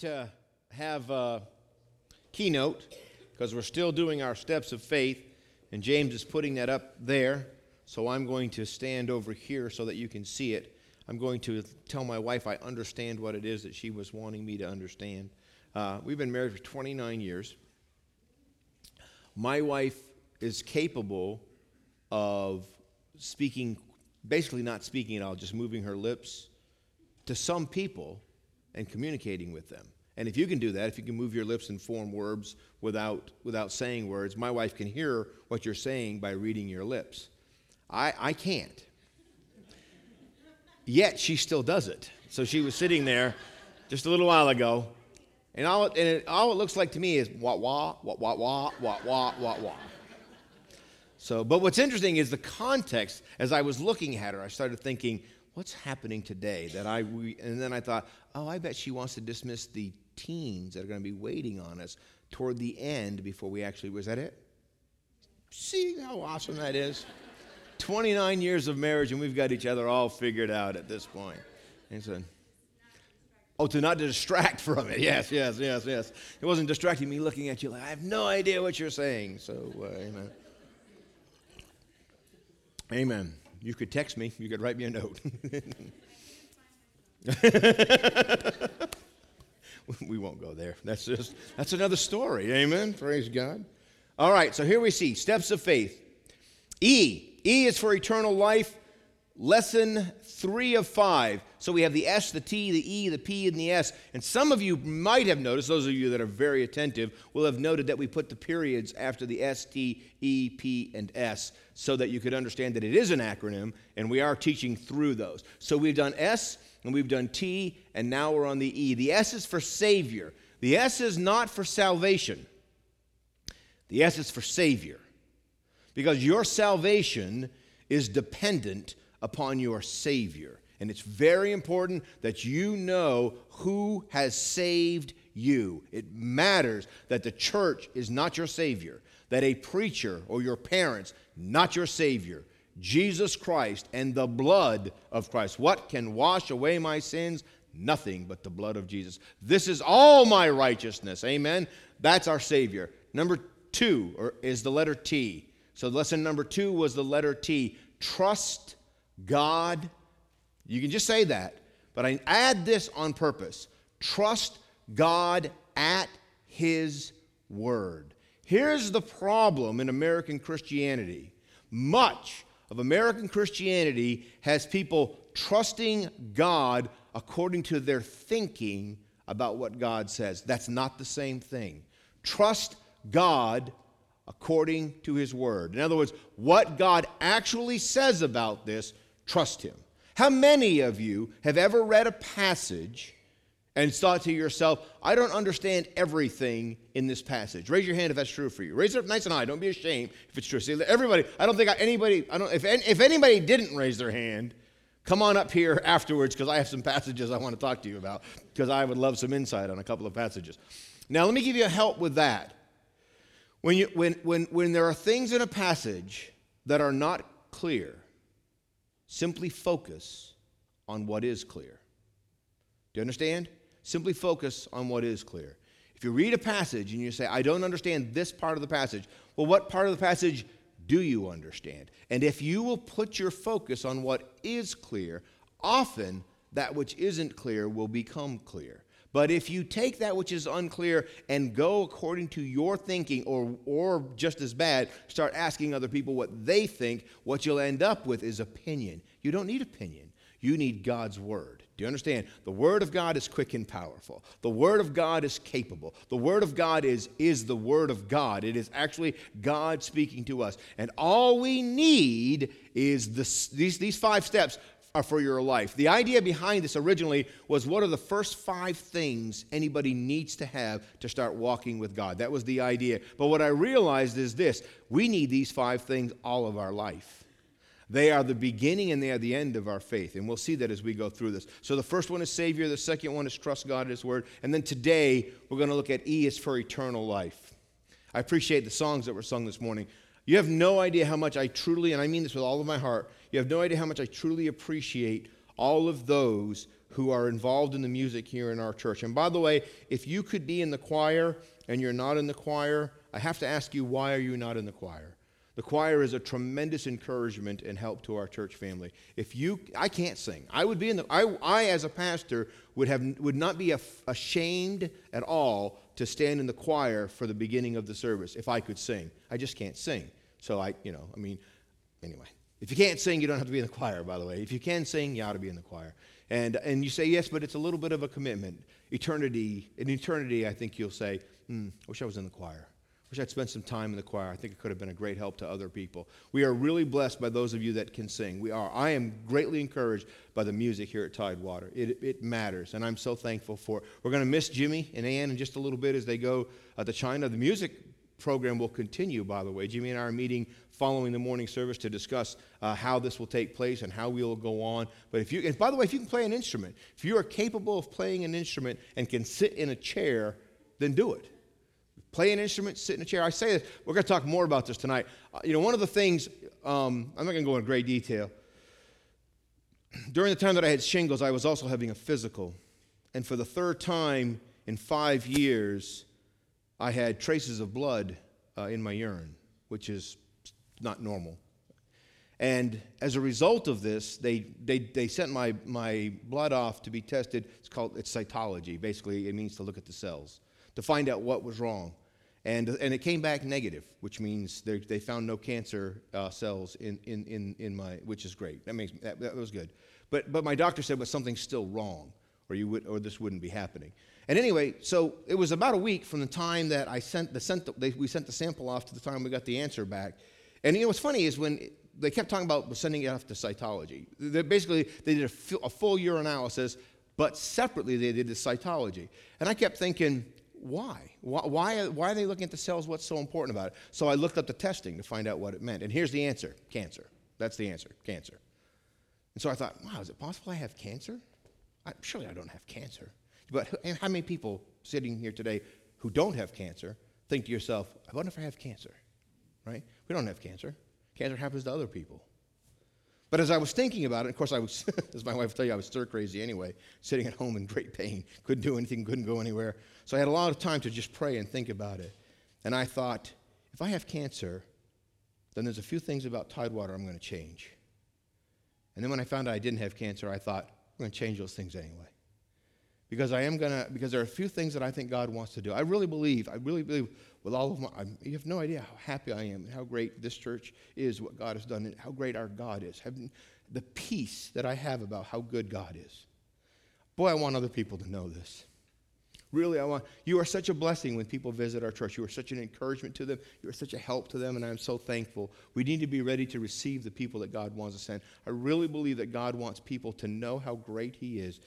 to have a keynote because we're still doing our steps of faith, and James is putting that up there. So I'm going to stand over here so that you can see it. I'm going to tell my wife I understand what it is that she was wanting me to understand. We've been married for 29 years. My wife is capable of speaking, basically not speaking at all, just moving her lips to some people and communicating with them. And if you can do that, if you can move your lips and form words without saying words, my wife can hear what you're saying by reading your lips. I can't. Yet she still does it. So she was sitting there just a little while ago, and all it looks like to me is wah wah wah wah wah wah wah wah wah. So, but what's interesting is the context. As I was looking at her, I started thinking, what's happening today? And then I thought, oh, I bet she wants to dismiss the teens that are going to be waiting on us toward the end before we actually. Was that it? See how awesome that is. 29 years of marriage, and we've got each other all figured out at this point. And so, to not distract from it. Yes. It wasn't distracting me looking at you like, I have no idea what you're saying. So, amen. Amen. You could text me. You could write me a note. We won't go there. That's another story. Amen. Praise God. All right, so here we see steps of faith. E is for eternal life, lesson 3 of 5. So we have the S, the T, the E, the P, and the S. And some of you might have noticed, those of you that are very attentive, will have noted that we put the periods after the S, T, E, P, and S so that you could understand that it is an acronym, and we are teaching through those. So we've done S, and we've done T, and now we're on the E. The S is for Savior. The S is not for salvation. The S is for Savior. Because your salvation is dependent upon your Savior. And it's very important that you know who has saved you. It matters that the church is not your Savior, that a preacher or your parents, not your Savior. Jesus Christ and the blood of Christ. What can wash away my sins? Nothing but the blood of Jesus. This is all my righteousness. Amen? That's our Savior. Number 2 is the letter T. So lesson number 2 was the letter T, trust God. You can just say that, but I add this on purpose. Trust God at His word. Here's the problem in American Christianity. Much of American Christianity has people trusting God according to their thinking about what God says. That's not the same thing. Trust God according to His word. In other words, what God actually says about this, trust Him. How many of you have ever read a passage and thought to yourself, I don't understand everything in this passage? Raise your hand if that's true for you. Raise it up nice and high. Don't be ashamed if it's true. See, everybody, if anybody didn't raise their hand, come on up here afterwards because I have some passages I want to talk to you about because I would love some insight on a couple of passages. Now, let me give you a help with that. When there are things in a passage that are not clear, simply focus on what is clear. Do you understand? Simply focus on what is clear. If you read a passage and you say, I don't understand this part of the passage, well, what part of the passage do you understand? And if you will put your focus on what is clear, often that which isn't clear will become clear. But if you take that which is unclear and go according to your thinking, or just as bad, start asking other people what they think, what you'll end up with is opinion. You don't need opinion. You need God's word. Do you understand? The word of God is quick and powerful. The word of God is capable. The word of God is the word of God. It is actually God speaking to us. And all we need is these 5 steps. Are for your life. The idea behind this originally was what are the first 5 things anybody needs to have to start walking with God? That was the idea. But what I realized is this, we need these 5 things all of our life. They are the beginning and they are the end of our faith. And we'll see that as we go through this. So the first one is Savior. The second one is trust God at His word. And then today we're going to look at E is for eternal life. I appreciate the songs that were sung this morning. You have no idea how much I truly, and I mean this with all of my heart, you have no idea how much I truly appreciate all of those who are involved in the music here in our church. And by the way, if you could be in the choir and you're not in the choir, I have to ask you, why are you not in the choir? The choir is a tremendous encouragement and help to our church family. I can't sing. I would be in the, I as a pastor would not be ashamed at all to stand in the choir for the beginning of the service if I could sing. I just can't sing. So anyway, if you can't sing, you don't have to be in the choir, by the way. If you can sing, you ought to be in the choir. And you say, yes, but it's a little bit of a commitment. In eternity, I think you'll say, I wish I was in the choir. Wish I'd spent some time in the choir. I think it could have been a great help to other people. We are really blessed by those of you that can sing. We are. I am greatly encouraged by the music here at Tidewater. It matters, and I'm so thankful for it. We're going to miss Jimmy and Ann in just a little bit as they go to China. The music program will continue, by the way. Jimmy and I are meeting following the morning service to discuss how this will take place and how we will go on. But if you can play an instrument, if you are capable of playing an instrument and can sit in a chair, then do it. Play an instrument, sit in a chair. I say this, we're going to talk more about this tonight. One of the things, I'm not going to go into great detail. During the time that I had shingles, I was also having a physical. And for the third time in 5 years, I had traces of blood in my urine, which is not normal. And as a result of this, they sent my blood off to be tested. It's cytology. Basically, it means to look at the cells, to find out what was wrong. And it came back negative, which means they found no cancer cells in my, which is great. That was good. But my doctor said, but something's still wrong, or this wouldn't be happening. And anyway, so it was about a week from the time that I we sent the sample off to the time we got the answer back. And what's funny is when they kept talking about sending it off to cytology. They did a full urinalysis, but separately they did the cytology. And I kept thinking, why are they looking at the cells? What's so important about it? So I looked up the testing to find out what it meant. And here's the answer: cancer. That's the answer, cancer. And so I thought, wow, is it possible I have cancer? Surely I don't have cancer. But how many people sitting here today who don't have cancer think to yourself, I wonder if I have cancer, right? We don't have cancer. Cancer happens to other people. But as I was thinking about it, of course I was, as my wife will tell you, I was stir crazy anyway, sitting at home in great pain, couldn't do anything, couldn't go anywhere. So I had a lot of time to just pray and think about it. And I thought, if I have cancer, then there's a few things about Tidewater I'm going to change. And then when I found out I didn't have cancer, I thought, I'm going to change those things anyway. Because there are a few things that I think God wants to do. I really believe with all of my, you have no idea how happy I am and how great this church is, what God has done, and how great our God is. The peace that I have about how good God is. Boy, I want other people to know this. Really, you are such a blessing when people visit our church. You are such an encouragement to them. You are such a help to them, and I am so thankful. We need to be ready to receive the people that God wants to send. I really believe that God wants people to know how great He is.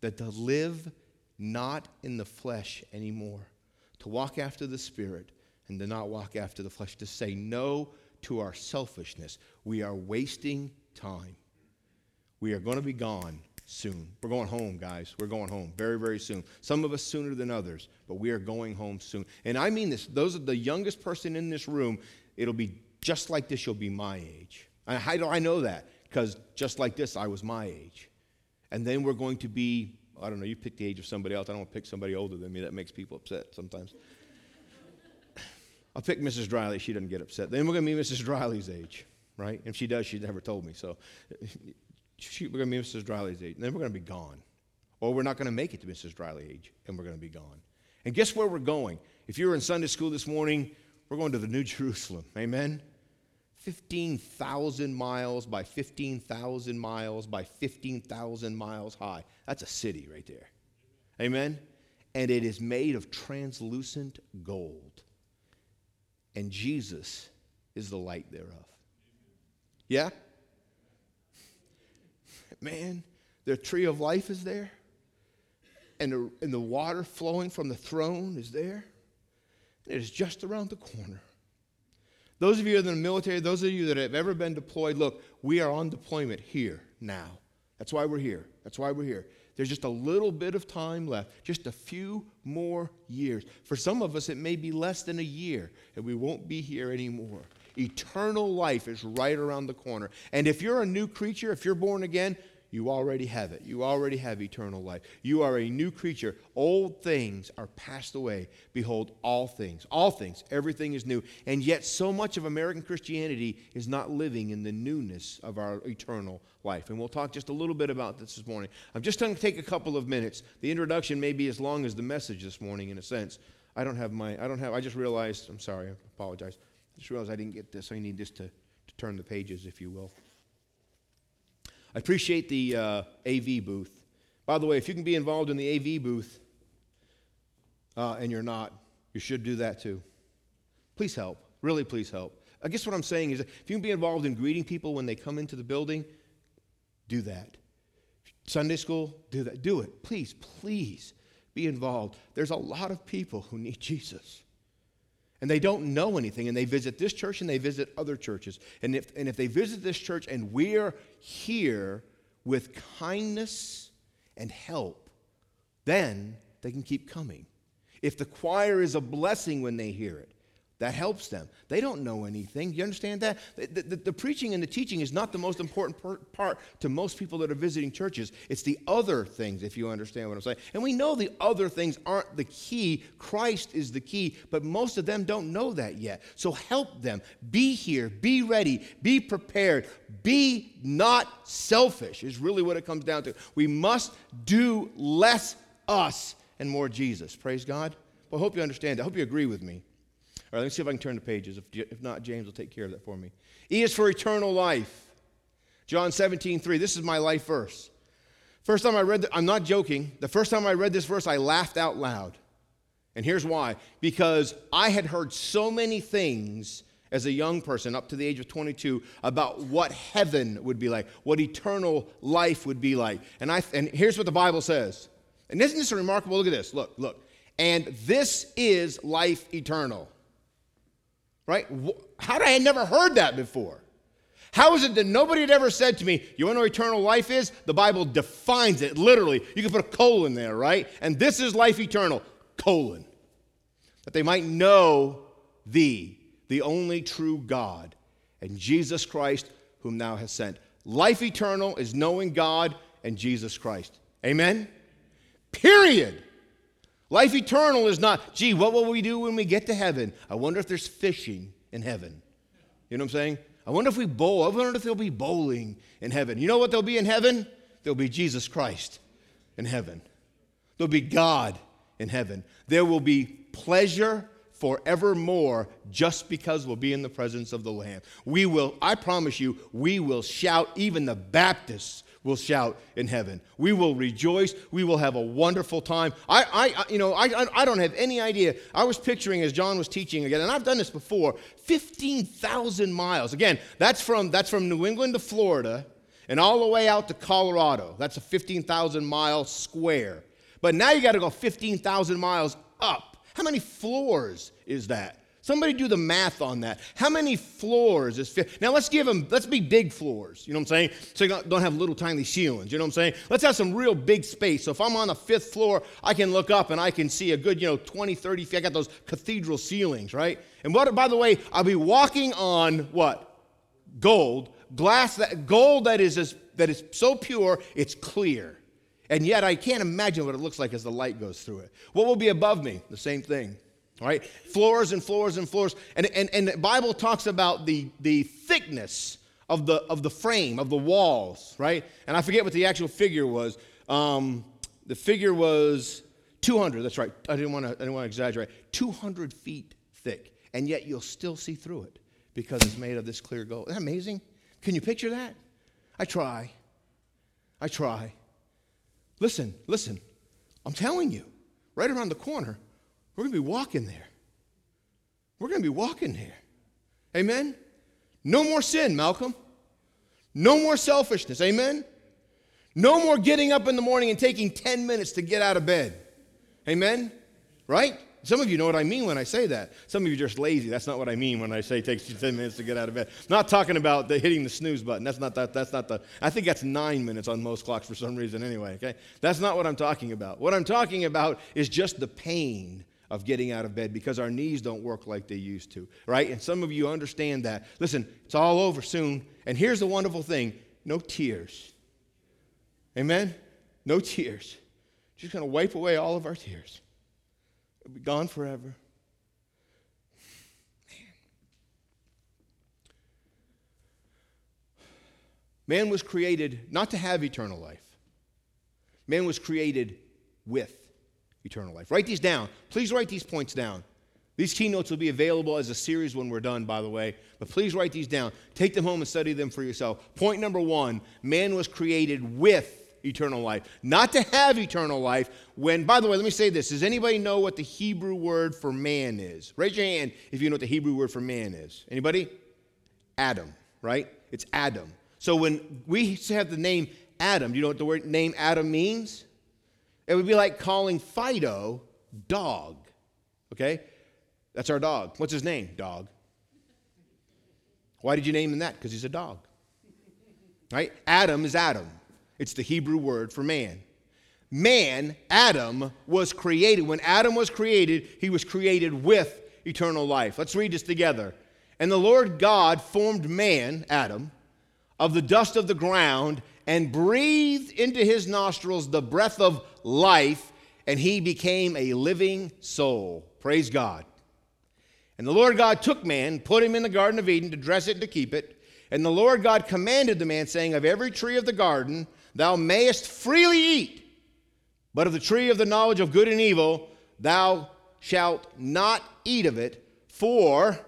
That to live not in the flesh anymore, to walk after the Spirit and to not walk after the flesh, to say no to our selfishness. We are wasting time. We are going to be gone soon. We're going home, guys. We're going home very, very soon. Some of us sooner than others, but we are going home soon. And I mean this. Those are the youngest person in this room. It'll be just like this. You'll be my age. How do I know that? Because just like this, I was my age. And then we're going to be, I don't know, you pick the age of somebody else. I don't want to pick somebody older than me. That makes people upset sometimes. I'll pick Mrs. Dryley. She doesn't get upset. Then we're going to be Mrs. Dryley's age, right? If she does, she never told me. So we're going to be Mrs. Dryley's age. And then we're going to be gone. Or we're not going to make it to Mrs. Dryley's age, and we're going to be gone. And guess where we're going? If you were in Sunday school this morning, we're going to the New Jerusalem. Amen? 15,000 miles by 15,000 miles by 15,000 miles high. That's a city right there. Amen? And it is made of translucent gold. And Jesus is the light thereof. Yeah? Man, the tree of life is there. And the water flowing from the throne is there. And it is just around the corner. Those of you in the military, those of you that have ever been deployed, look, we are on deployment here now. That's why we're here. That's why we're here. There's just a little bit of time left, just a few more years. For some of us, it may be less than a year, and we won't be here anymore. Eternal life is right around the corner. And if you're a new creature, if you're born again, you already have it. You already have eternal life. You are a new creature. Old things are passed away. Behold, all things, everything is new. And yet so much of American Christianity is not living in the newness of our eternal life. And we'll talk just a little bit about this morning. I'm just going to take a couple of minutes. The introduction may be as long as the message this morning in a sense. I just realized I didn't get this. I need this to turn the pages, if you will. I appreciate the AV booth. By the way, if you can be involved in the AV booth and you're not, you should do that too. Please help. Really, please help. I guess what I'm saying is, if you can be involved in greeting people when they come into the building, do that. Sunday school, do that. Do it. Please, please be involved. There's a lot of people who need Jesus. And they don't know anything, and they visit this church and they visit other churches. And if they visit this church and we're here with kindness and help, then they can keep coming. If the choir is a blessing when they hear it, that helps them. They don't know anything. You understand that? The preaching and the teaching is not the most important part to most people that are visiting churches. It's the other things, if you understand what I'm saying. And we know the other things aren't the key. Christ is the key, but most of them don't know that yet. So help them. Be here. Be ready. Be prepared. Be not selfish is really what it comes down to. We must do less us and more Jesus. Praise God. Well, I hope you understand that. I hope you agree with me. All right, let me see if I can turn the pages. If not, James will take care of that for me. E is for eternal life. John 17:3. This is my life verse. First time I read I'm not joking. The first time I read this verse, I laughed out loud. And here's why. Because I had heard so many things as a young person up to the age of 22 about what heaven would be like, what eternal life would be like. And here's what the Bible says. And isn't this remarkable? Look at this. Look. And this is life eternal. Right? How did I never heard that before? How is it that nobody had ever said to me, you want to know what eternal life is? The Bible defines it, literally. You can put a colon there, right? And this is life eternal, colon. That they might know thee, the only true God, and Jesus Christ, whom thou hast sent. Life eternal is knowing God and Jesus Christ. Amen? Period. Life eternal is not, gee, what will we do when we get to heaven? I wonder if there's fishing in heaven. You know what I'm saying? I wonder if we bowl. I wonder if there'll be bowling in heaven. You know what there'll be in heaven? There'll be Jesus Christ in heaven. There'll be God in heaven. There will be pleasure forevermore just because we'll be in the presence of the Lamb. I promise you, we will shout, even the Baptists will shout in heaven. We will rejoice. We will have a wonderful time. I don't have any idea. I was picturing as John was teaching again, and I've done this before, 15,000 miles. Again, that's from New England to Florida and all the way out to Colorado. That's a 15,000 mile square. But now you got to go 15,000 miles up. How many floors is that? Somebody do the math on that. How many floors is 50? Now let's be big floors, you know what I'm saying? So you don't have little tiny ceilings, you know what I'm saying? Let's have some real big space. So if I'm on the fifth floor, I can look up and I can see a good, 20, 30 feet. I got those cathedral ceilings, right? And what, by the way, I'll be walking on what? Gold. Gold that is so pure, it's clear. And yet I can't imagine what it looks like as the light goes through it. What will be above me? The same thing, right? Floors and floors and floors. And the Bible talks about the thickness of the frame, of the walls, right? And I forget what the actual figure was. The figure was 200. That's right. I didn't want to exaggerate. 200 feet thick. And yet you'll still see through it because it's made of this clear gold. Isn't that amazing? Can you picture that? I try. Listen, I'm telling you, right around the corner, we're going to be walking there. We're going to be walking there. Amen? No more sin, Malcolm. No more selfishness. Amen? No more getting up in the morning and taking 10 minutes to get out of bed. Amen? Right? Some of you know what I mean when I say that. Some of you are just lazy. That's not what I mean when I say it takes you 10 minutes to get out of bed. I'm not talking about hitting the snooze button. I think that's 9 minutes on most clocks for some reason anyway, okay? That's not what I'm talking about. What I'm talking about is just the pain of getting out of bed because our knees don't work like they used to, right? And some of you understand that. Listen, it's all over soon. And here's the wonderful thing. No tears. Amen? No tears. She's going to wipe away all of our tears. It'll be gone forever. Man. Man was created not to have eternal life. Man was created with eternal life. Write these down. Please write these points down. These keynotes will be available as a series when we're done, by the way. But please write these down. Take them home and study them for yourself. Point number one, man was created with eternal life. Not to have eternal life when, by the way, let me say this. Does anybody know what the Hebrew word for man is? Raise your hand if you know what the Hebrew word for man is. Anybody? Adam, right? It's Adam. So when we have the name Adam, you know what the word name Adam means? It would be like calling Fido dog, okay? That's our dog. What's his name? Dog. Why did you name him that? Because he's a dog, right? Adam is Adam. It's the Hebrew word for man. Man, Adam, was created. When Adam was created, he was created with eternal life. Let's read this together. And the Lord God formed man, Adam, of the dust of the ground and breathed into his nostrils the breath of life, and he became a living soul. Praise God. And the Lord God took man, put him in the Garden of Eden to dress it and to keep it. And the Lord God commanded the man, saying, of every tree of the garden thou mayest freely eat, but of the tree of the knowledge of good and evil thou shalt not eat of it, for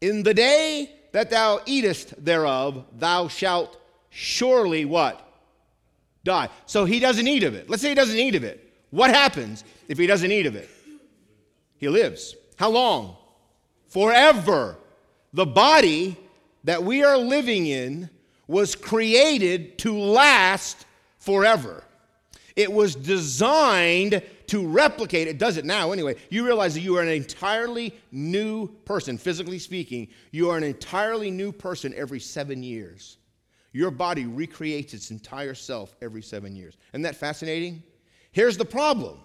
in the day that thou eatest thereof thou shalt surely what? Die. So he doesn't eat of it. Let's say he doesn't eat of it. What happens if he doesn't eat of it? He lives. How long? Forever. The body that we are living in was created to last forever. It was designed to replicate. It does it now anyway. You realize that you are an entirely new person. Physically speaking, you are an entirely new person every 7 years. Your body recreates its entire self every 7 years. Isn't that fascinating? Here's the problem.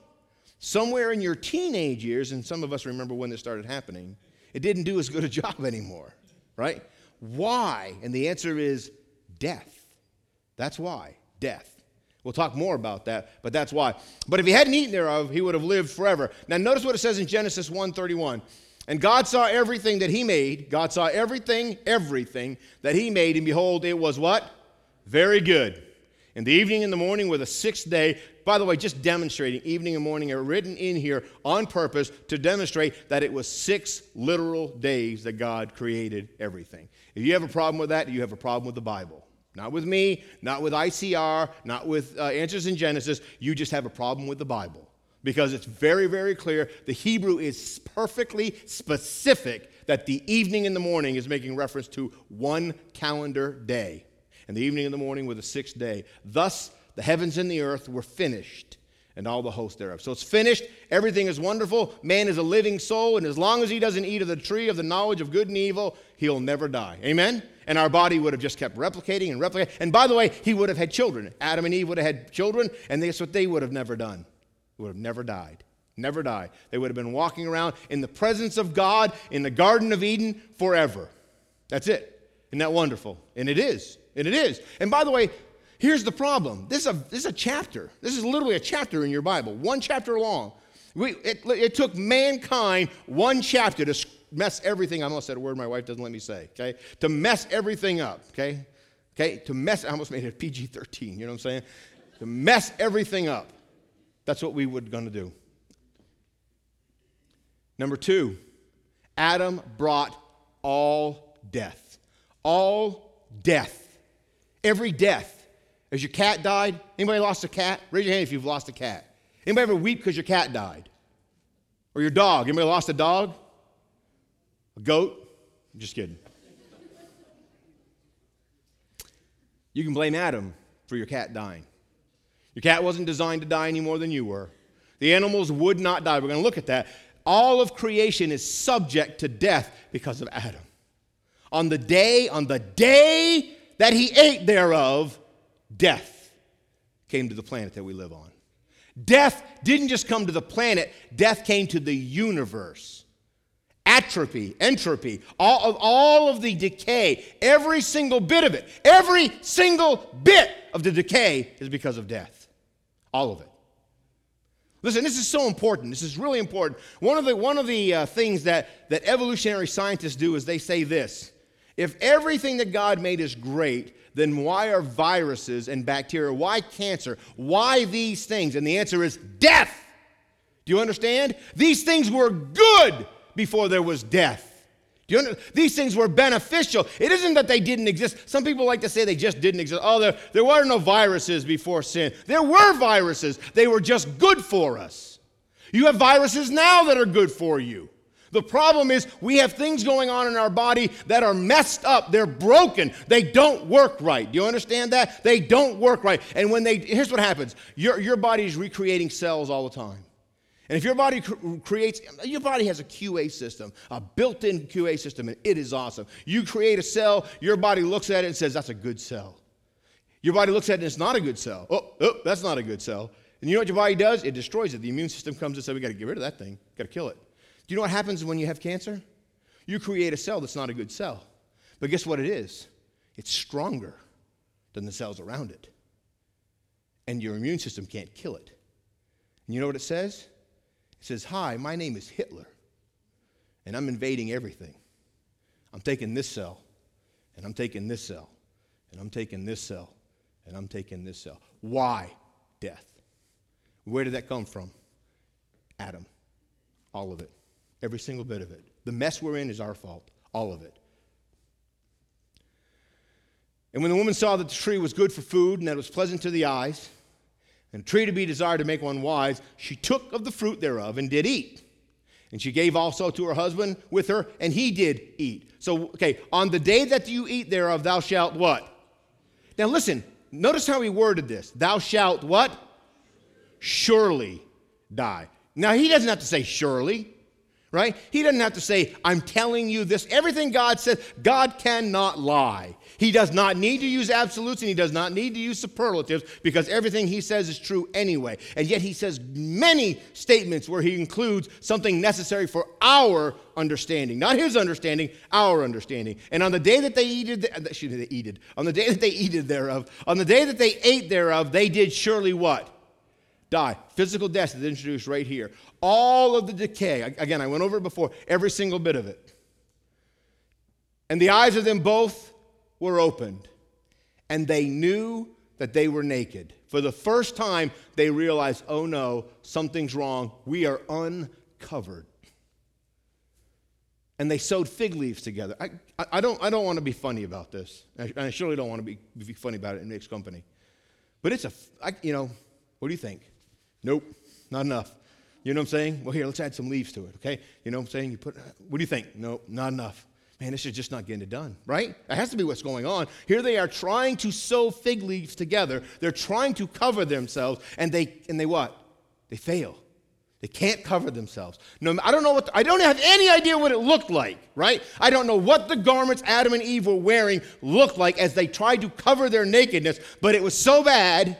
Somewhere in your teenage years, and some of us remember when this started happening, it didn't do as good a job anymore, right? Why? And the answer is death. That's why. Death. We'll talk more about that, but that's why. But if he hadn't eaten thereof, he would have lived forever. Now notice what it says in Genesis 1:31. And God saw everything that he made. God saw everything that he made, and behold, it was what? Very good. And the evening and the morning were the sixth day. By the way, just demonstrating evening and morning are written in here on purpose to demonstrate that it was 6 literal days that God created everything. If you have a problem with that, you have a problem with the Bible. Not with me, not with ICR, not with Answers in Genesis. You just have a problem with the Bible because it's very, very clear. The Hebrew is perfectly specific that the evening and the morning is making reference to one calendar day. And the evening and the morning were the sixth day. Thus, the heavens and the earth were finished, and all the host thereof. So it's finished. Everything is wonderful. Man is a living soul, and as long as he doesn't eat of the tree of the knowledge of good and evil, he'll never die. Amen? And our body would have just kept replicating and replicating. And by the way, he would have had children. Adam and Eve would have had children, and guess what they would have never done? They would have never died. Never died. They would have been walking around in the presence of God in the Garden of Eden forever. That's it. Isn't that wonderful? And it is. And it is. And by the way, here's the problem. This is a chapter. This is literally a chapter in your Bible, one chapter long. It took mankind one chapter to mess everything. I almost said a word my wife doesn't let me say, okay? To mess everything up, okay? Okay? I almost made it PG-13, you know what I'm saying? To mess everything up. That's what we were going to do. Number two, Adam brought all death. All death. Every death. Has your cat died? Anybody lost a cat? Raise your hand if you've lost a cat. Anybody ever weep because your cat died? Or your dog? Anybody lost a dog? A goat? Just kidding. You can blame Adam for your cat dying. Your cat wasn't designed to die any more than you were. The animals would not die. We're going to look at that. All of creation is subject to death because of Adam. On the day that he ate thereof, death came to the planet that we live on. Death didn't just come to the planet. Death came to the universe. At entropy, all of the decay, every single bit of it, every single bit of the decay is because of death. All of it. Listen, this is so important. This is really important. One of the things that evolutionary scientists do is they say this: if everything that God made is great, then why are viruses and bacteria, why cancer, why these things? And the answer is death. Do you understand? These things were good before there was death. Do you understand? These things were beneficial. It isn't that they didn't exist. Some people like to say they just didn't exist. Oh, there were no viruses before sin. There were viruses. They were just good for us. You have viruses now that are good for you. The problem is we have things going on in our body that are messed up. They're broken. They don't work right. Do you understand that? They don't work right. And here's what happens. Your body's recreating cells all the time. And if your body your body has a QA system, a built-in QA system, and it is awesome. You create a cell, your body looks at it and says, that's a good cell. Your body looks at it and it's not a good cell. Oh, that's not a good cell. And you know what your body does? It destroys it. The immune system comes and says, we got to get rid of that thing. Got to kill it. Do you know what happens when you have cancer? You create a cell that's not a good cell. But guess what it is? It's stronger than the cells around it. And your immune system can't kill it. And you know what it says? It says, hi, my name is Hitler, and I'm invading everything. I'm taking this cell, and I'm taking this cell, and I'm taking this cell, and I'm taking this cell. Why? Death. Where did that come from? Adam. All of it. Every single bit of it. The mess we're in is our fault. All of it. And when the woman saw that the tree was good for food and that it was pleasant to the eyes, and a tree to be desired to make one wise, she took of the fruit thereof and did eat. And she gave also to her husband with her, and he did eat. So, okay, on the day that you eat thereof, thou shalt what? Now listen, notice how he worded this. Thou shalt what? Surely die. Now he doesn't have to say surely, right? He doesn't have to say, I'm telling you this. Everything God says, God cannot lie. He does not need to use absolutes, and he does not need to use superlatives, because everything he says is true anyway. And yet he says many statements where he includes something necessary for our understanding. Not his understanding, our understanding. And on the day that on the day that they ate thereof, they did surely what? Die. Physical death is introduced right here. All of the decay. Again, I went over it before. Every single bit of it. And the eyes of them both were opened, and they knew that they were naked. For the first time, they realized, oh no, something's wrong. We are uncovered. And they sewed fig leaves together. I don't want to be funny about this. I surely don't want to be funny about it in mixed company. But what do you think? Nope, not enough. You know what I'm saying? Well, here, let's add some leaves to it, okay? You know what I'm saying? What do you think? Nope, not enough. Man, this is just not getting it done, right? That has to be what's going on. Here they are trying to sew fig leaves together. They're trying to cover themselves, and they what? They fail. They can't cover themselves. No, I don't have any idea what it looked like, right? I don't know what the garments Adam and Eve were wearing looked like as they tried to cover their nakedness, but it was so bad.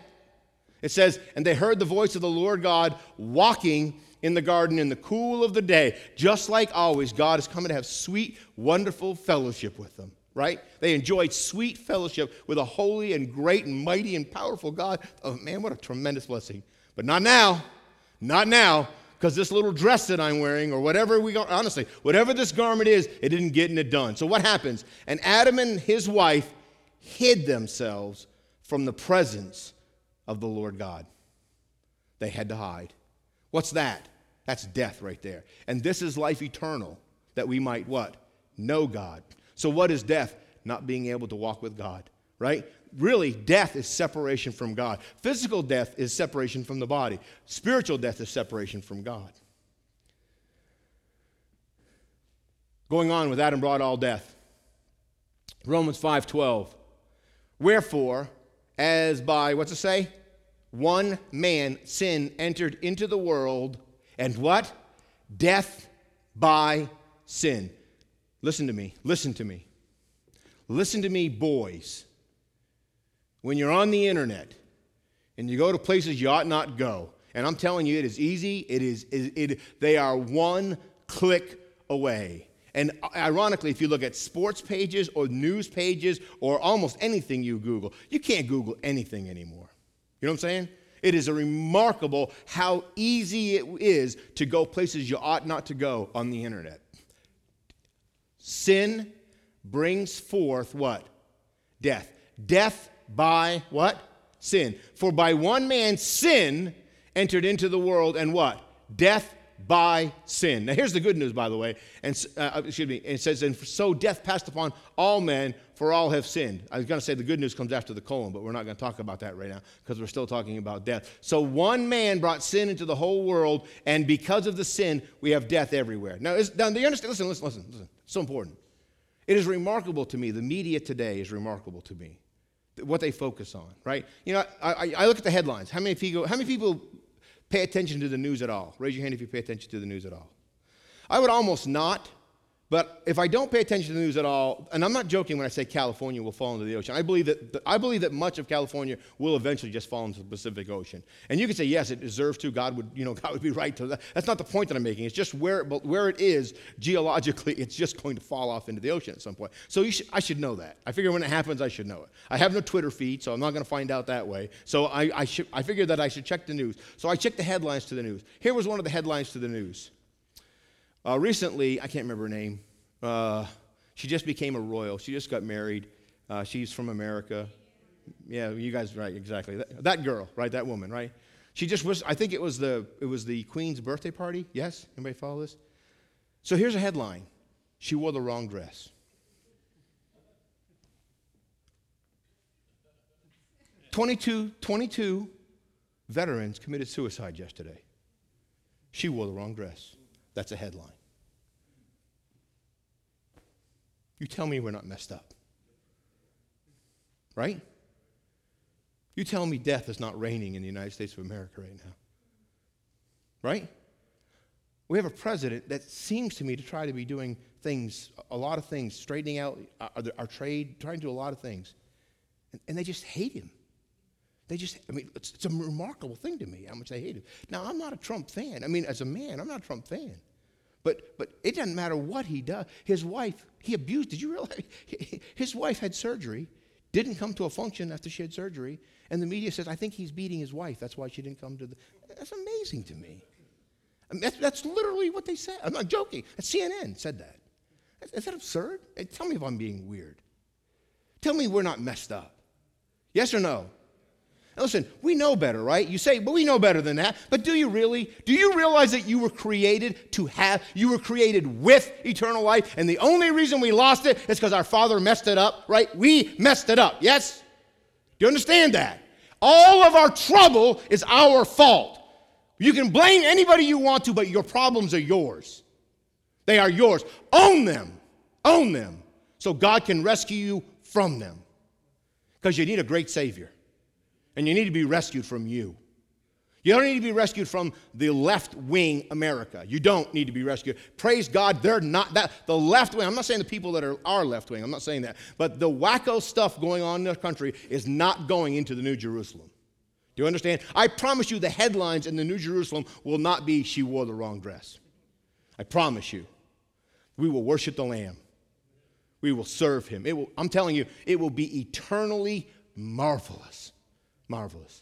It says, and they heard the voice of the Lord God walking in the garden in the cool of the day. Just like always, God is coming to have sweet, wonderful fellowship with them, right? They enjoyed sweet fellowship with a holy and great and mighty and powerful God. Oh, man, what a tremendous blessing. But not now. Not now. Because this little dress that I'm wearing, or whatever this garment is, it didn't get it done. So what happens? And Adam and his wife hid themselves from the presence of the Lord God. They had to hide. What's that? That's death right there. And this is life eternal, that we might what? Know God. So what is death? Not being able to walk with God, right? Really, death is separation from God. Physical death is separation from the body. Spiritual death is separation from God. Going on with Adam brought all death. Romans 5:12. Wherefore, as by, what's it say? One man, sin, entered into the world, and what? Death by sin. Listen to me. Listen to me. Listen to me, boys. When you're on the internet and you go to places you ought not go, and I'm telling you, it is easy. They are one click away. And ironically, if you look at sports pages or news pages or almost anything you Google, you can't Google anything anymore. You know what I'm saying? It is remarkable how easy it is to go places you ought not to go on the internet. Sin brings forth what? Death. Death by what? Sin. For by one man sin entered into the world, and what? Death by sin. Now here's the good news, by the way. And it says, and so death passed upon all men, for all have sinned. I was going to say the good news comes after the colon, but we're not going to talk about that right now because we're still talking about death. So one man brought sin into the whole world, and because of the sin, we have death everywhere. Now do you understand? Listen. It's so important. It is remarkable to me. The media today is remarkable to me. What they focus on, right? You know, I look at the headlines. How many people pay attention to the news at all? Raise your hand if you pay attention to the news at all. I would almost not, but if I don't pay attention to the news at all, and I'm not joking when I say California will fall into the ocean. I believe that much of California will eventually just fall into the Pacific Ocean. And you could say, yes, it deserves to. God would be right to that. That's not the point that I'm making. It's just where it is geologically, it's just going to fall off into the ocean at some point. So I should know that. I figure when it happens, I should know it. I have no Twitter feed, so I'm not going to find out that way. So I figured that I should check the news. So I checked the headlines to the news. Here was one of the headlines to the news. Recently, I can't remember her name, she just became a royal. She just got married. She's from America. Yeah, you guys, right, exactly. That girl, right, that woman, right? She just was, I think it was the Queen's birthday party. Yes? Anybody follow this? So here's a headline. She wore the wrong dress. Yeah. 22 veterans committed suicide yesterday. She wore the wrong dress. That's a headline. You tell me we're not messed up. Right? You tell me death is not reigning in the United States of America right now. Right? We have a president that seems to me to try to be doing things, a lot of things, straightening out our trade, trying to do a lot of things. And they just hate him. It's a remarkable thing to me how much they hate him. Now, I'm not a Trump fan. I mean, as a man, I'm not a Trump fan. But it doesn't matter what he does. His wife, he abused. Did you realize? His wife had surgery, didn't come to a function after she had surgery, and the media says, I think he's beating his wife. That's why she didn't come to the... That's amazing to me. I mean, that's literally what they said. I'm not joking. CNN said that. Is that absurd? Tell me if I'm being weird. Tell me we're not messed up. Yes or no? Listen, we know better, right? You say, but we know better than that. But do you really? Do you realize that you were created with eternal life, and the only reason we lost it is because our father messed it up, right? We messed it up, yes? Do you understand that? All of our trouble is our fault. You can blame anybody you want to, but your problems are yours. They are yours. Own them. Own them. So God can rescue you from them. Because you need a great Savior. And you need to be rescued from you. You don't need to be rescued from the left-wing America. You don't need to be rescued. Praise God, they're not that. The left wing, I'm not saying the people that are left-wing, I'm not saying that. But the wacko stuff going on in our country is not going into the New Jerusalem. Do you understand? I promise you the headlines in the New Jerusalem will not be, she wore the wrong dress. I promise you. We will worship the Lamb. We will serve Him. I'm telling you, it will be eternally marvelous. Marvelous.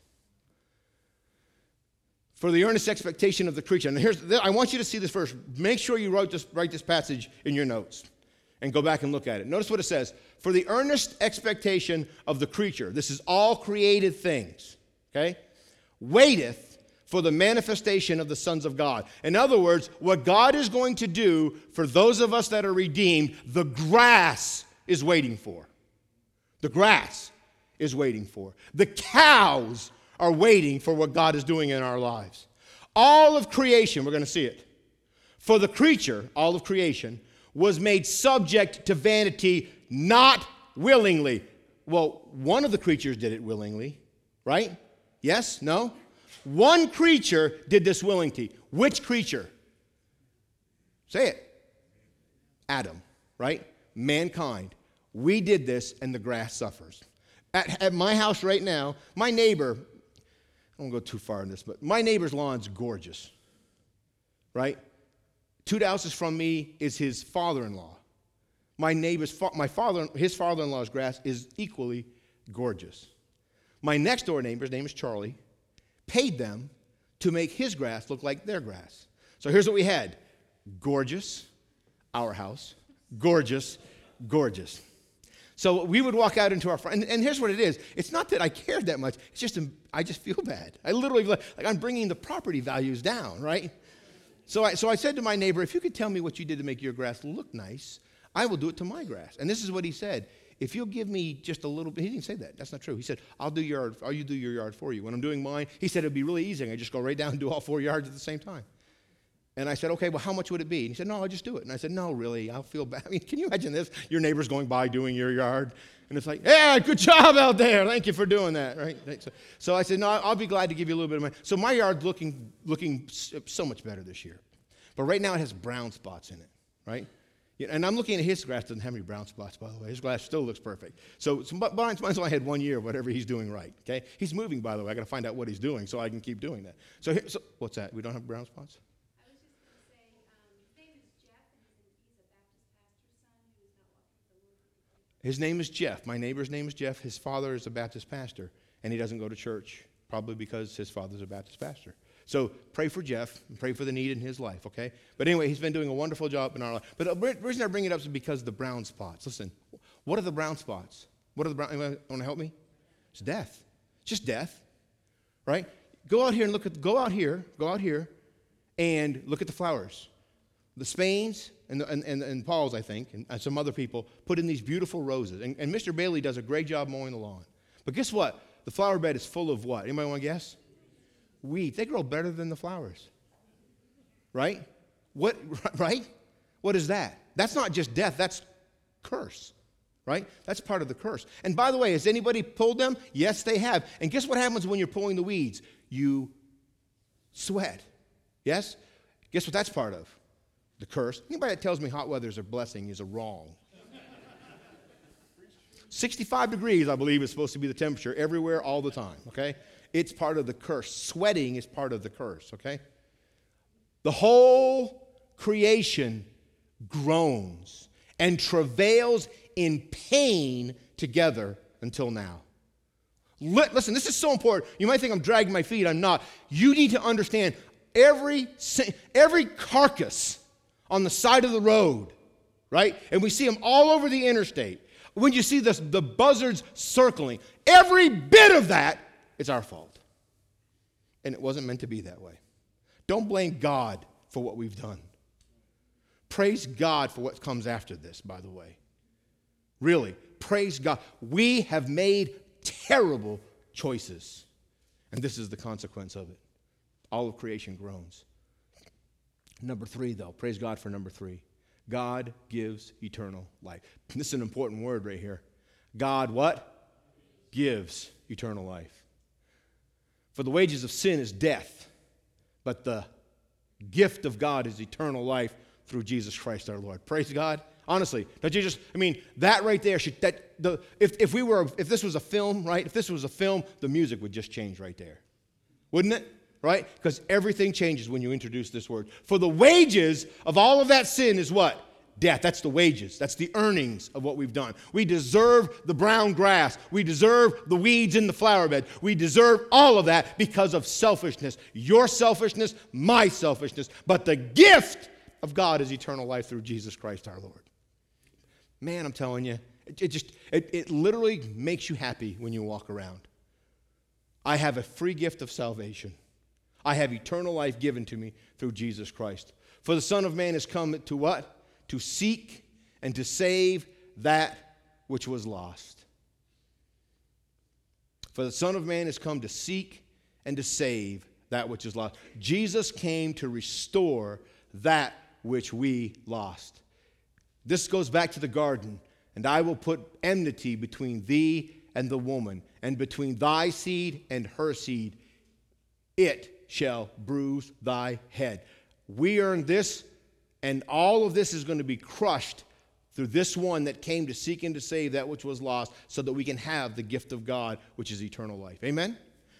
For the earnest expectation of the creature. And I want you to see this verse. Make sure you write this passage in your notes and go back and look at it. Notice what it says. For the earnest expectation of the creature. This is all created things. Okay? Waiteth for the manifestation of the sons of God. In other words, what God is going to do for those of us that are redeemed, the grass is waiting for. The grass is waiting for. The cows are waiting for what God is doing in our lives. All of creation, we're going to see it. For the creature, all of creation, was made subject to vanity, not willingly. Well, one of the creatures did it willingly, right? Yes? No? One creature did this willingly. Which creature? Say it. Adam, right? Mankind. We did this, and the grass suffers. At my house right now, my neighbor, I won't go too far in this, but my neighbor's lawn's gorgeous, right? 2 houses from me is his father-in-law. My neighbor's his father-in-law's grass is equally gorgeous. My next door neighbor's name is Charlie, paid them to make his grass look like their grass. So here's what we had. Gorgeous, our house, gorgeous, gorgeous. So we would walk out into our front, and here's what it is. It's not that I cared that much. It's just I just feel bad. I literally, like I'm bringing the property values down, right? So I said to my neighbor, if you could tell me what you did to make your grass look nice, I will do it to my grass. And this is what he said. If you'll give me just a little bit, he didn't say that. That's not true. He said, I'll do your yard for you. When I'm doing mine, he said, it'd be really easy. I just go right down and do all 4 yards at the same time. And I said, okay, well, how much would it be? And he said, no, I'll just do it. And I said, no, really, I'll feel bad. I mean, can you imagine this? Your neighbor's going by doing your yard. And it's like, yeah, good job out there. Thank you for doing that, right? So I said, no, I'll be glad to give you a little bit of money. So my yard's looking so much better this year. But right now it has brown spots in it, right? And I'm looking at his grass. Doesn't have any brown spots, by the way. His grass still looks perfect. So mine's only had 1 year of whatever he's doing right, okay? He's moving, by the way. I got to find out what he's doing so I can keep doing that. So what's that? We don't have brown spots? His name is Jeff. My neighbor's name is Jeff. His father is a Baptist pastor, and he doesn't go to church, probably because his father's a Baptist pastor. So pray for Jeff and pray for the need in his life, okay? But anyway, he's been doing a wonderful job in our life. But the reason I bring it up is because of the brown spots. Listen, what are the brown spots? Anyone want to help me? It's death. It's just death, right? Go out here and go out here and look at the flowers. The Spains and Paul's, I think, and some other people put in these beautiful roses. And Mr. Bailey does a great job mowing the lawn. But guess what? The flower bed is full of what? Anybody want to guess? Weeds. They grow better than the flowers. Right? What is that? That's not just death. That's curse. Right? That's part of the curse. And by the way, has anybody pulled them? Yes, they have. And guess what happens when you're pulling the weeds? You sweat. Yes? Guess what that's part of? The curse. Anybody that tells me hot weather is a blessing is wrong. 65 degrees, I believe, is supposed to be the temperature everywhere all the time, okay? It's part of the curse. Sweating is part of the curse, okay? The whole creation groans and travails in pain together until now. Listen, this is so important. You might think I'm dragging my feet. I'm not. You need to understand every carcass on the side of the road, right? And we see them all over the interstate. When you see the buzzards circling, every bit of that is our fault. And it wasn't meant to be that way. Don't blame God for what we've done. Praise God for what comes after this, by the way. Really, praise God. We have made terrible choices, and this is the consequence of it. All of creation groans. Number 3, though. Praise God for number 3. God gives eternal life. This is an important word right here. God what? Gives eternal life. For the wages of sin is death, but the gift of God is eternal life through Jesus Christ our Lord. Praise God. Honestly, don't you just, I mean, that right there should, if this was a film, right? If this was a film, the music would just change right there. Wouldn't it? Right? Because everything changes when you introduce this word. For the wages of all of that sin is what? Death. That's the wages. That's the earnings of what we've done. We deserve the brown grass. We deserve the weeds in the flower bed. We deserve all of that because of selfishness. Your selfishness, my selfishness. But the gift of God is eternal life through Jesus Christ our Lord. Man, I'm telling you, it literally makes you happy when you walk around. I have a free gift of salvation. I have eternal life given to me through Jesus Christ. For the Son of Man has come to what? To seek and to save that which was lost. For the Son of Man has come to seek and to save that which is lost. Jesus came to restore that which we lost. This goes back to the garden. And I will put enmity between thee and the woman, and between thy seed and her seed. It shall bruise thy head. We earned this, and all of this is going to be crushed through this one that came to seek and to save that which was lost, so that we can have the gift of God, which is eternal life. Amen?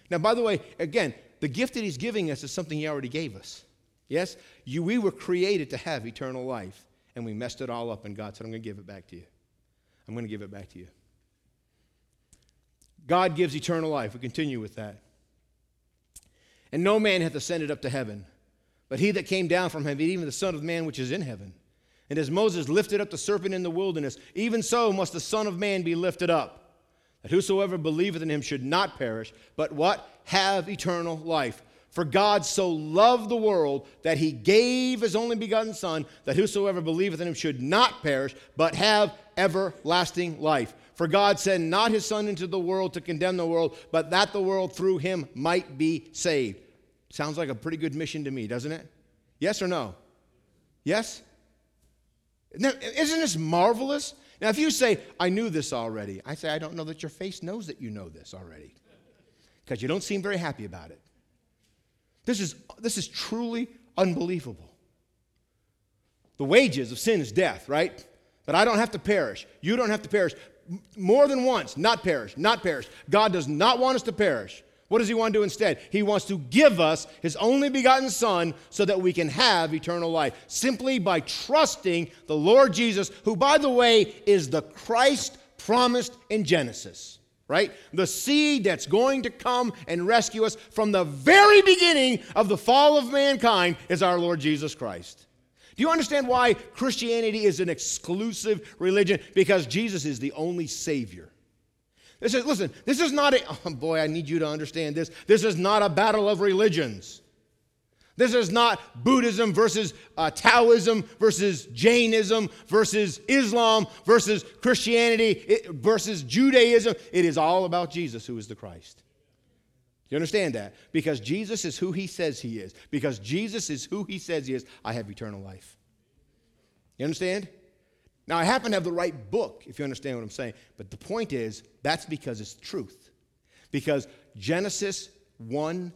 Now, by the way, again, the gift that he's giving us is something he already gave us. Yes, we were created to have eternal life, and we messed it all up, and God said, I'm going to give it back to you. I'm going to give it back to you. God gives eternal life. We continue with that. And no man hath ascended up to heaven, but he that came down from heaven, even the Son of Man which is in heaven. And as Moses lifted up the serpent in the wilderness, even so must the Son of Man be lifted up, that whosoever believeth in him should not perish, but what? Have eternal life. For God so loved the world that he gave his only begotten Son, that whosoever believeth in him should not perish, but have everlasting life. For God sent not his Son into the world to condemn the world, but that the world through him might be saved. Sounds like a pretty good mission to me, doesn't it? Yes or no? Yes? Now, isn't this marvelous? Now, if you say, I knew this already, I say, I don't know that your face knows that you know this already, because you don't seem very happy about it. This is truly unbelievable. The wages of sin is death, right? But I don't have to perish. You don't have to perish. More than once, not perish, not perish. God does not want us to perish. What does he want to do instead? He wants to give us his only begotten Son so that we can have eternal life simply by trusting the Lord Jesus, who, by the way, is the Christ promised in Genesis, right? The seed that's going to come and rescue us from the very beginning of the fall of mankind is our Lord Jesus Christ. Do you understand why Christianity is an exclusive religion? Because Jesus is the only Savior. This is not a, oh boy, I need you to understand this. This is not a battle of religions. This is not Buddhism versus Taoism versus Jainism versus Islam versus Christianity versus Judaism. It is all about Jesus, who is the Christ. You understand that? Because Jesus is who he says he is. Because Jesus is who he says he is, I have eternal life. You understand? Now, I happen to have the right book, if you understand what I'm saying. But the point is, that's because it's truth. Because Genesis 1,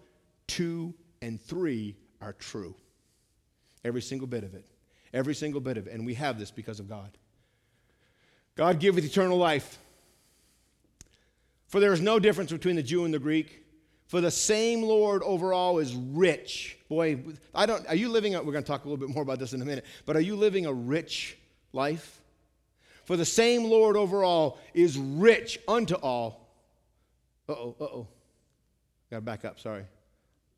2, and 3 are true. Every single bit of it. Every single bit of it. And we have this because of God. God giveth eternal life. For there is no difference between the Jew and the Greek. For the same Lord over all is rich. Boy, are you living, we're going to talk a little bit more about this in a minute, but are you living a rich life? For the same Lord over all is rich unto all. Got to back up, sorry.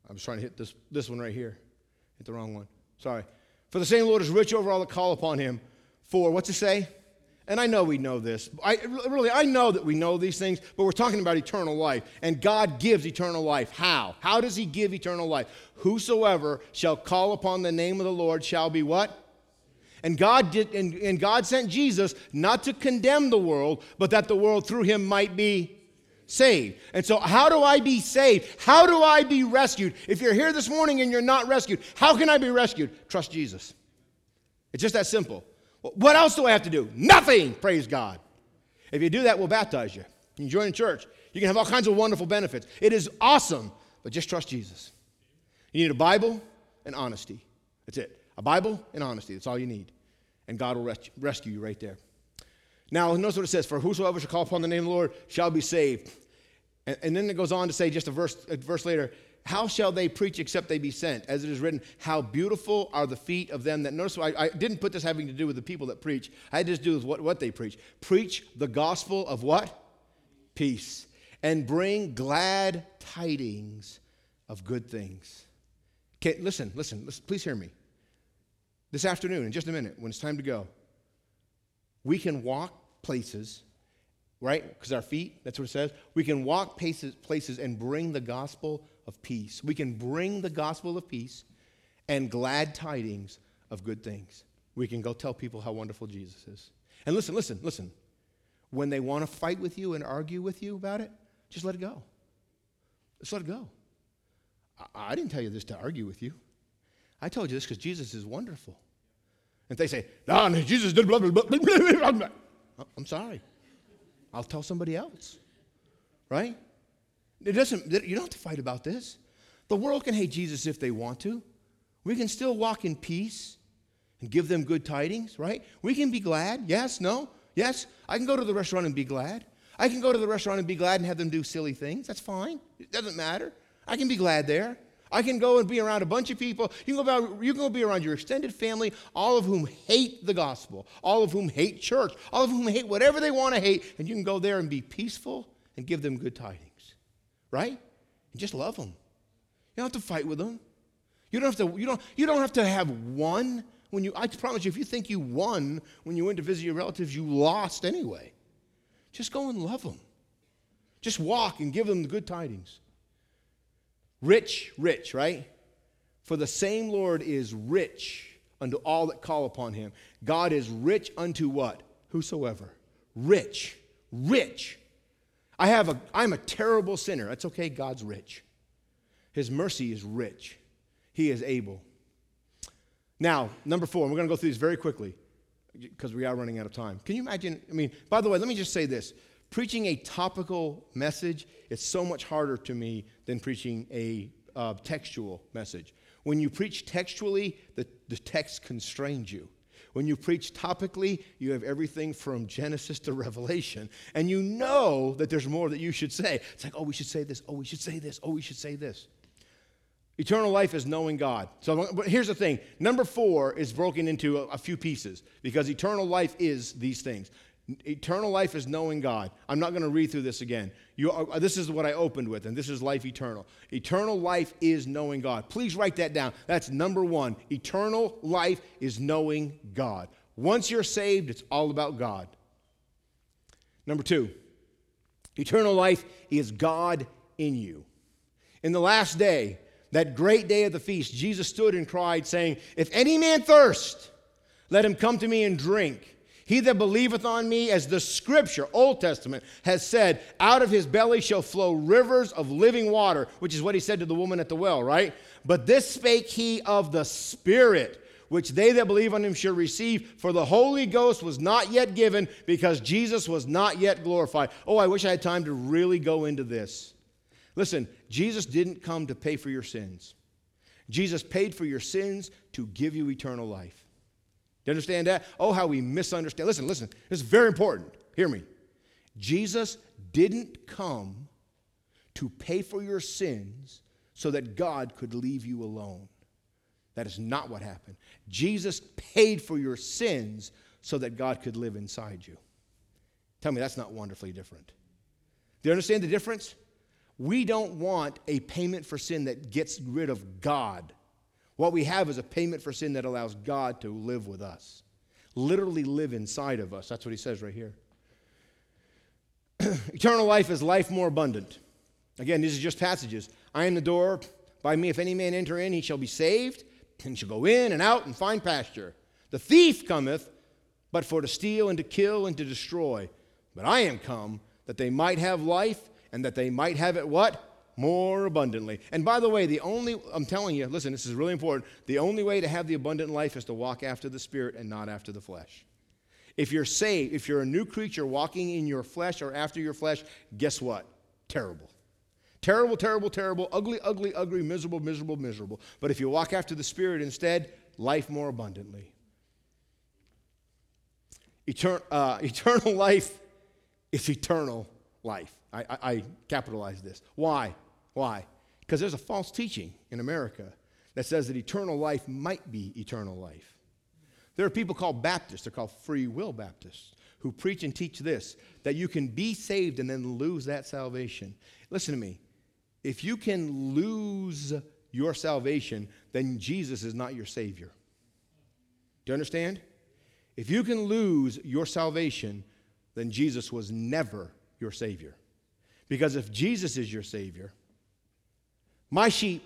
I was trying to hit this one right here. Hit the wrong one. Sorry. For the same Lord is rich over all that call upon him. For, what's it say? And I know we know this. I know that we know these things, but we're talking about eternal life. And God gives eternal life. How? How does he give eternal life? Whosoever shall call upon the name of the Lord shall be what? And God sent Jesus not to condemn the world, but that the world through him might be saved. And so how do I be saved? How do I be rescued? If you're here this morning and you're not rescued, how can I be rescued? Trust Jesus. It's just that simple. What else do I have to do? Nothing, praise God. If you do that, we'll baptize you. You can join a church. You can have all kinds of wonderful benefits. It is awesome, but just trust Jesus. You need a Bible and honesty. That's it. A Bible and honesty. That's all you need. And God will rescue you right there. Now, notice what it says. For whosoever shall call upon the name of the Lord shall be saved. And then it goes on to say just a verse later, how shall they preach except they be sent? As it is written, how beautiful are the feet of them that... Notice I didn't put this having to do with the people that preach. I had this to do with what they preach. Preach the gospel of what? Peace. And bring glad tidings of good things. Okay, listen, please hear me. This afternoon, in just a minute, when it's time to go, we can walk places, right? Because our feet, that's what it says. We can walk places and bring the gospel of peace. We can bring the gospel of peace and glad tidings of good things. We can go tell people how wonderful Jesus is. And listen. When they want to fight with you and argue with you about it, just let it go. Just let it go. I didn't tell you this to argue with you. I told you this because Jesus is wonderful. And they say, no, Jesus did blah, blah, blah, blah, blah. I'm sorry. I'll tell somebody else. Right? You don't have to fight about this. The world can hate Jesus if they want to. We can still walk in peace and give them good tidings, right? We can be glad. Yes, no, yes. I can go to the restaurant and be glad. I can go to the restaurant and be glad and have them do silly things. That's fine. It doesn't matter. I can be glad there. I can go and be around a bunch of people. You can go be around your extended family, all of whom hate the gospel, all of whom hate church, all of whom hate whatever they want to hate, and you can go there and be peaceful and give them good tidings, right? And just love them. You don't have to fight with them. You don't have to have won. I promise you, if you think you won when you went to visit your relatives, you lost anyway. Just go and love them. Just walk and give them the good tidings. Rich, right? For the same Lord is rich unto all that call upon him. God is rich unto what? Whosoever. Rich. I'm a terrible sinner. That's okay, God's rich. His mercy is rich. He is able. Now, number 4, and we're going to go through this very quickly because we are running out of time. Can you imagine? I mean, by the way, let me just say this. Preaching a topical message is so much harder to me than preaching a textual message. When you preach textually, the text constrains you. When you preach topically, you have everything from Genesis to Revelation, and you know that there's more that you should say. It's like, oh, we should say this, oh, we should say this, oh, we should say this. Eternal life is knowing God. So but here's the thing. Number 4 is broken into a few pieces because eternal life is these things. Eternal life is knowing God. I'm not going to read through this again. This is what I opened with, and this is life eternal. Eternal life is knowing God. Please write that down. That's number 1. Eternal life is knowing God. Once you're saved, it's all about God. Number 2, eternal life is God in you. In the last day, that great day of the feast, Jesus stood and cried, saying, "If any man thirst, let him come to me and drink. He that believeth on me, as the Scripture, Old Testament, has said, out of his belly shall flow rivers of living water," which is what he said to the woman at the well, right? "But this spake he of the Spirit, which they that believe on him shall receive, for the Holy Ghost was not yet given, because Jesus was not yet glorified." Oh, I wish I had time to really go into this. Listen, Jesus didn't come to pay for your sins. Jesus paid for your sins to give you eternal life. Do you understand that? Oh, how we misunderstand. Listen. This is very important. Hear me. Jesus didn't come to pay for your sins so that God could leave you alone. That is not what happened. Jesus paid for your sins so that God could live inside you. Tell me that's not wonderfully different. Do you understand the difference? We don't want a payment for sin that gets rid of God. What we have is a payment for sin that allows God to live with us. Literally live inside of us. That's what he says right here. Eternal life is life more abundant. Again, these are just passages. "I am the door. By me, if any man enter in, he shall be saved, and shall go in and out and find pasture. The thief cometh, but for to steal and to kill and to destroy. But I am come, that they might have life, and that they might have it" what? "More abundantly." And by the way, I'm telling you, listen, this is really important. The only way to have the abundant life is to walk after the Spirit and not after the flesh. If you're saved, if you're a new creature walking in your flesh or after your flesh, guess what? Terrible. Terrible, terrible, terrible, ugly, ugly, ugly, miserable, miserable, miserable. But if you walk after the Spirit instead, life more abundantly. Eternal life is eternal life. I capitalize this. Why? Because there's a false teaching in America that says that eternal life might be eternal life. There are people called Baptists, they're called free will Baptists, who preach and teach this, that you can be saved and then lose that salvation. Listen to me. If you can lose your salvation, then Jesus is not your Savior. Do you understand? If you can lose your salvation, then Jesus was never your Savior. Because if Jesus is your Savior, "My sheep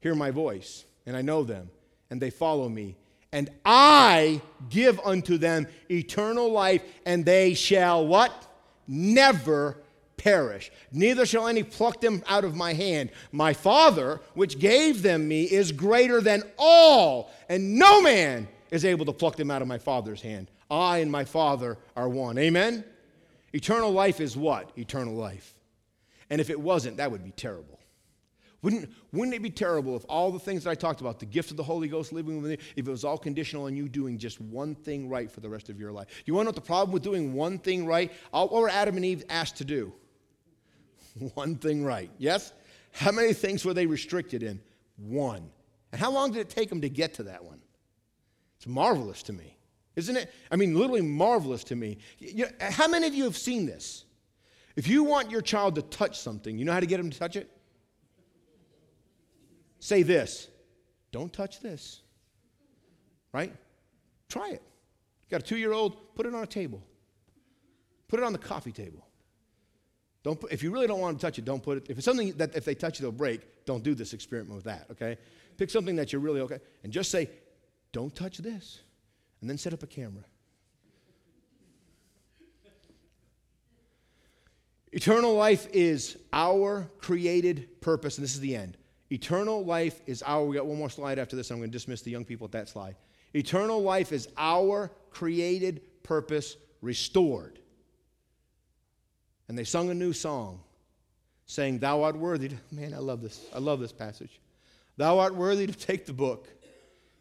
hear my voice, and I know them, and they follow me, and I give unto them eternal life, and they shall" what? "Never perish. Neither shall any pluck them out of my hand. My Father, which gave them me, is greater than all, and no man is able to pluck them out of my Father's hand. I and my Father are one." Amen? Eternal life is what? Eternal life. And if it wasn't, that would be terrible. Wouldn't it be terrible if all the things that I talked about, the gift of the Holy Ghost living within you, if it was all conditional on you doing just one thing right for the rest of your life? You want to know what the problem with doing one thing right? What were Adam and Eve asked to do? One thing right. Yes? How many things were they restricted in? one. And how long did it take them to get to that one? It's marvelous to me, isn't it? I mean, literally marvelous to me. You know, how many of you have seen this? If you want your child to touch something, you know how to get them to touch it? Say this, don't touch this, right? Try it. You got a 2-year-old, put it on a table. Put it on the coffee table. If you really don't want them to touch it, don't put it. If it's something that if they touch it, they'll break, don't do this experiment with that, okay? Pick something that you're really okay, and just say, don't touch this, and then set up a camera. Eternal life is our created purpose, and this is the end. Eternal life is our, we got one more slide after this, and I'm going to dismiss the young people at that slide. Eternal life is our created purpose restored. And they sung a new song, saying, thou art worthy. Man, I love this. I love this passage. Thou art worthy to take the book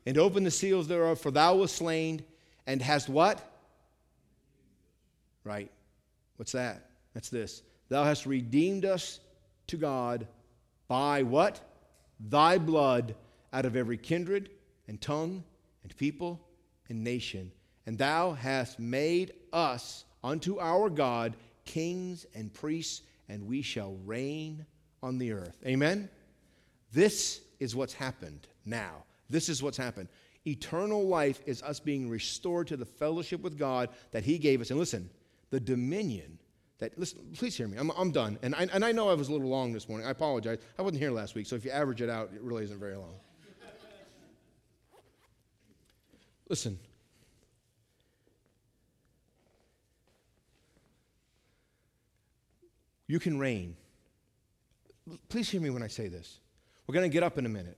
and open the seals thereof, for thou wast slain and hast what? Right. What's that? That's this. Thou hast redeemed us to God by what? Thy blood out of every kindred and tongue and people and nation. And thou hast made us unto our God kings and priests, and we shall reign on the earth. Amen? This is what's happened now. This is what's happened. Eternal life is us being restored to the fellowship with God that he gave us. And listen, the dominion that, listen, please hear me. I'm done. And I know I was a little long this morning. I apologize. I wasn't here last week, so if you average it out, it really isn't very long. Listen. You can reign. Please hear me when I say this. We're going to get up in a minute,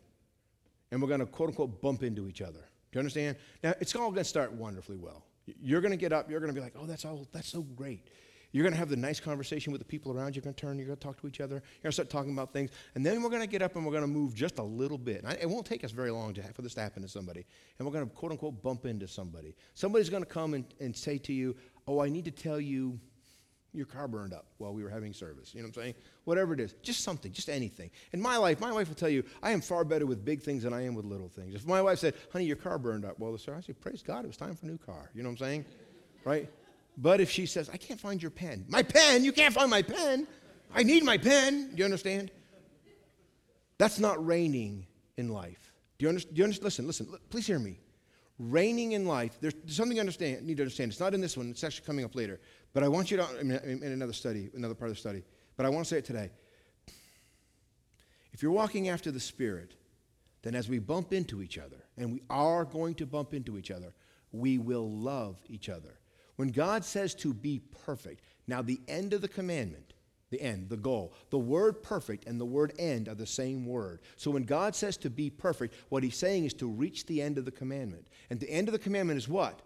and we're going to, quote, unquote, bump into each other. Do you understand? Now, it's all going to start wonderfully well. You're going to get up. You're going to be like, oh, that's so great. You're going to have the nice conversation with the people around you. You're going to turn. You're going to talk to each other. You're going to start talking about things. And then we're going to get up, and we're going to move just a little bit. And it won't take us very long for this to happen to somebody. And we're going to, quote, unquote, bump into somebody. Somebody's going to come and say to you, oh, I need to tell you, your car burned up while we were having service. You know what I'm saying? Whatever it is. Just something. Just anything. In my life, my wife will tell you, I am far better with big things than I am with little things. If my wife said, honey, your car burned up. Well, sir, I say, praise God, it was time for a new car. You know what I'm saying? Right? But if she says, I can't find your pen. My pen? You can't find my pen. I need my pen. Do you understand? That's not reigning in life. Do you understand? Listen. Please hear me. Reigning in life, there's something you need to understand. It's not in this one. It's actually coming up later. But I want you to, in another part of the study, but I want to say it today. If you're walking after the Spirit, then as we bump into each other, and we are going to bump into each other, we will love each other. When God says to be perfect, now the end of the commandment, the end, the goal, the word perfect and the word end are the same word. So when God says to be perfect, what he's saying is to reach the end of the commandment. And the end of the commandment is what?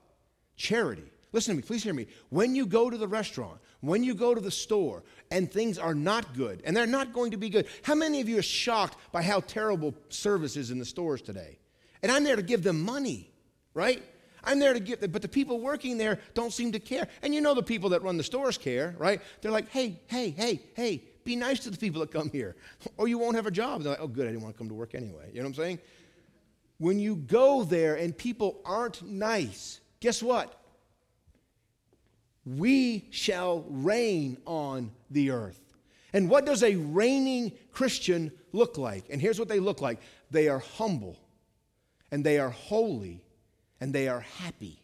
Charity. Listen to me, please hear me. When you go to the restaurant, when you go to the store, and things are not good, and they're not going to be good, how many of you are shocked by how terrible service is in the stores today? And I'm there to give them money, right? I'm there to give them, but the people working there don't seem to care. And you know the people that run the stores care, right? They're like, hey, be nice to the people that come here, or you won't have a job. And they're like, oh, good, I didn't want to come to work anyway. You know what I'm saying? When you go there and people aren't nice, guess what? We shall reign on the earth. And what does a reigning Christian look like? And here's what they look like. They are humble, and they are holy, and they are happy.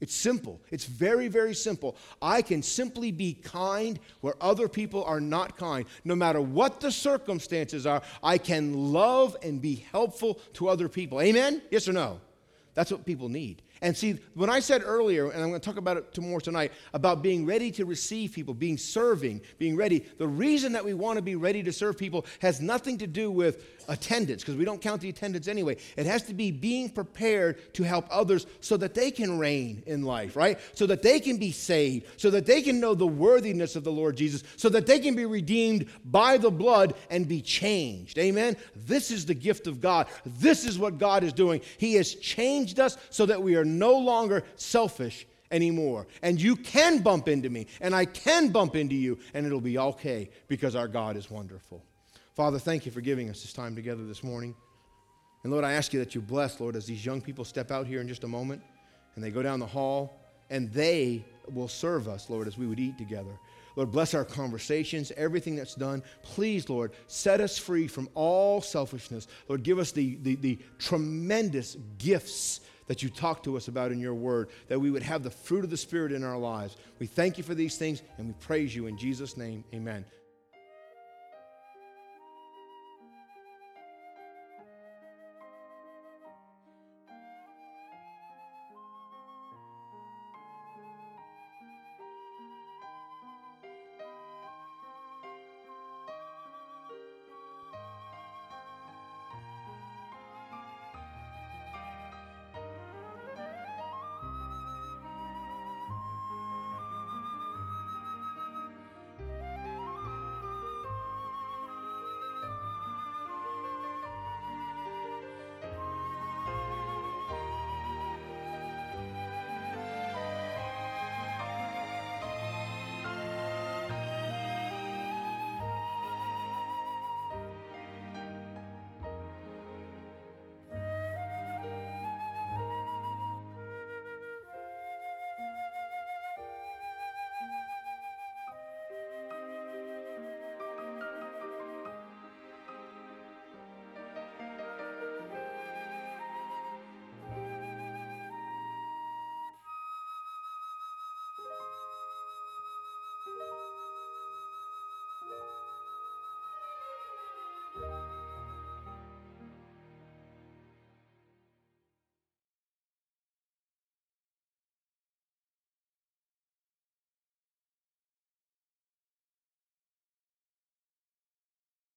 It's simple. It's very, very simple. I can simply be kind where other people are not kind. No matter what the circumstances are, I can love and be helpful to other people. Amen? Yes or no? That's what people need. And see, when I said earlier, and I'm going to talk about it more tonight, about being ready to receive people, being serving, being ready, the reason that we want to be ready to serve people has nothing to do with attendance, because we don't count the attendance anyway. It has to be being prepared to help others so that they can reign in life, right? So that they can be saved, so that they can know the worthiness of the Lord Jesus, so that they can be redeemed by the blood and be changed. Amen? This is the gift of God. This is what God is doing. He has changed us so that we are no longer selfish anymore. And you can bump into me, and I can bump into you, and it'll be okay because our God is wonderful. Father, thank you for giving us this time together this morning. And Lord, I ask you that you bless, Lord, as these young people step out here in just a moment and they go down the hall and they will serve us, Lord, as we would eat together. Lord, bless our conversations, everything that's done. Please, Lord, set us free from all selfishness. Lord, give us the tremendous gifts that you talk to us about in your word, that we would have the fruit of the Spirit in our lives. We thank you for these things, and we praise you in Jesus' name. Amen.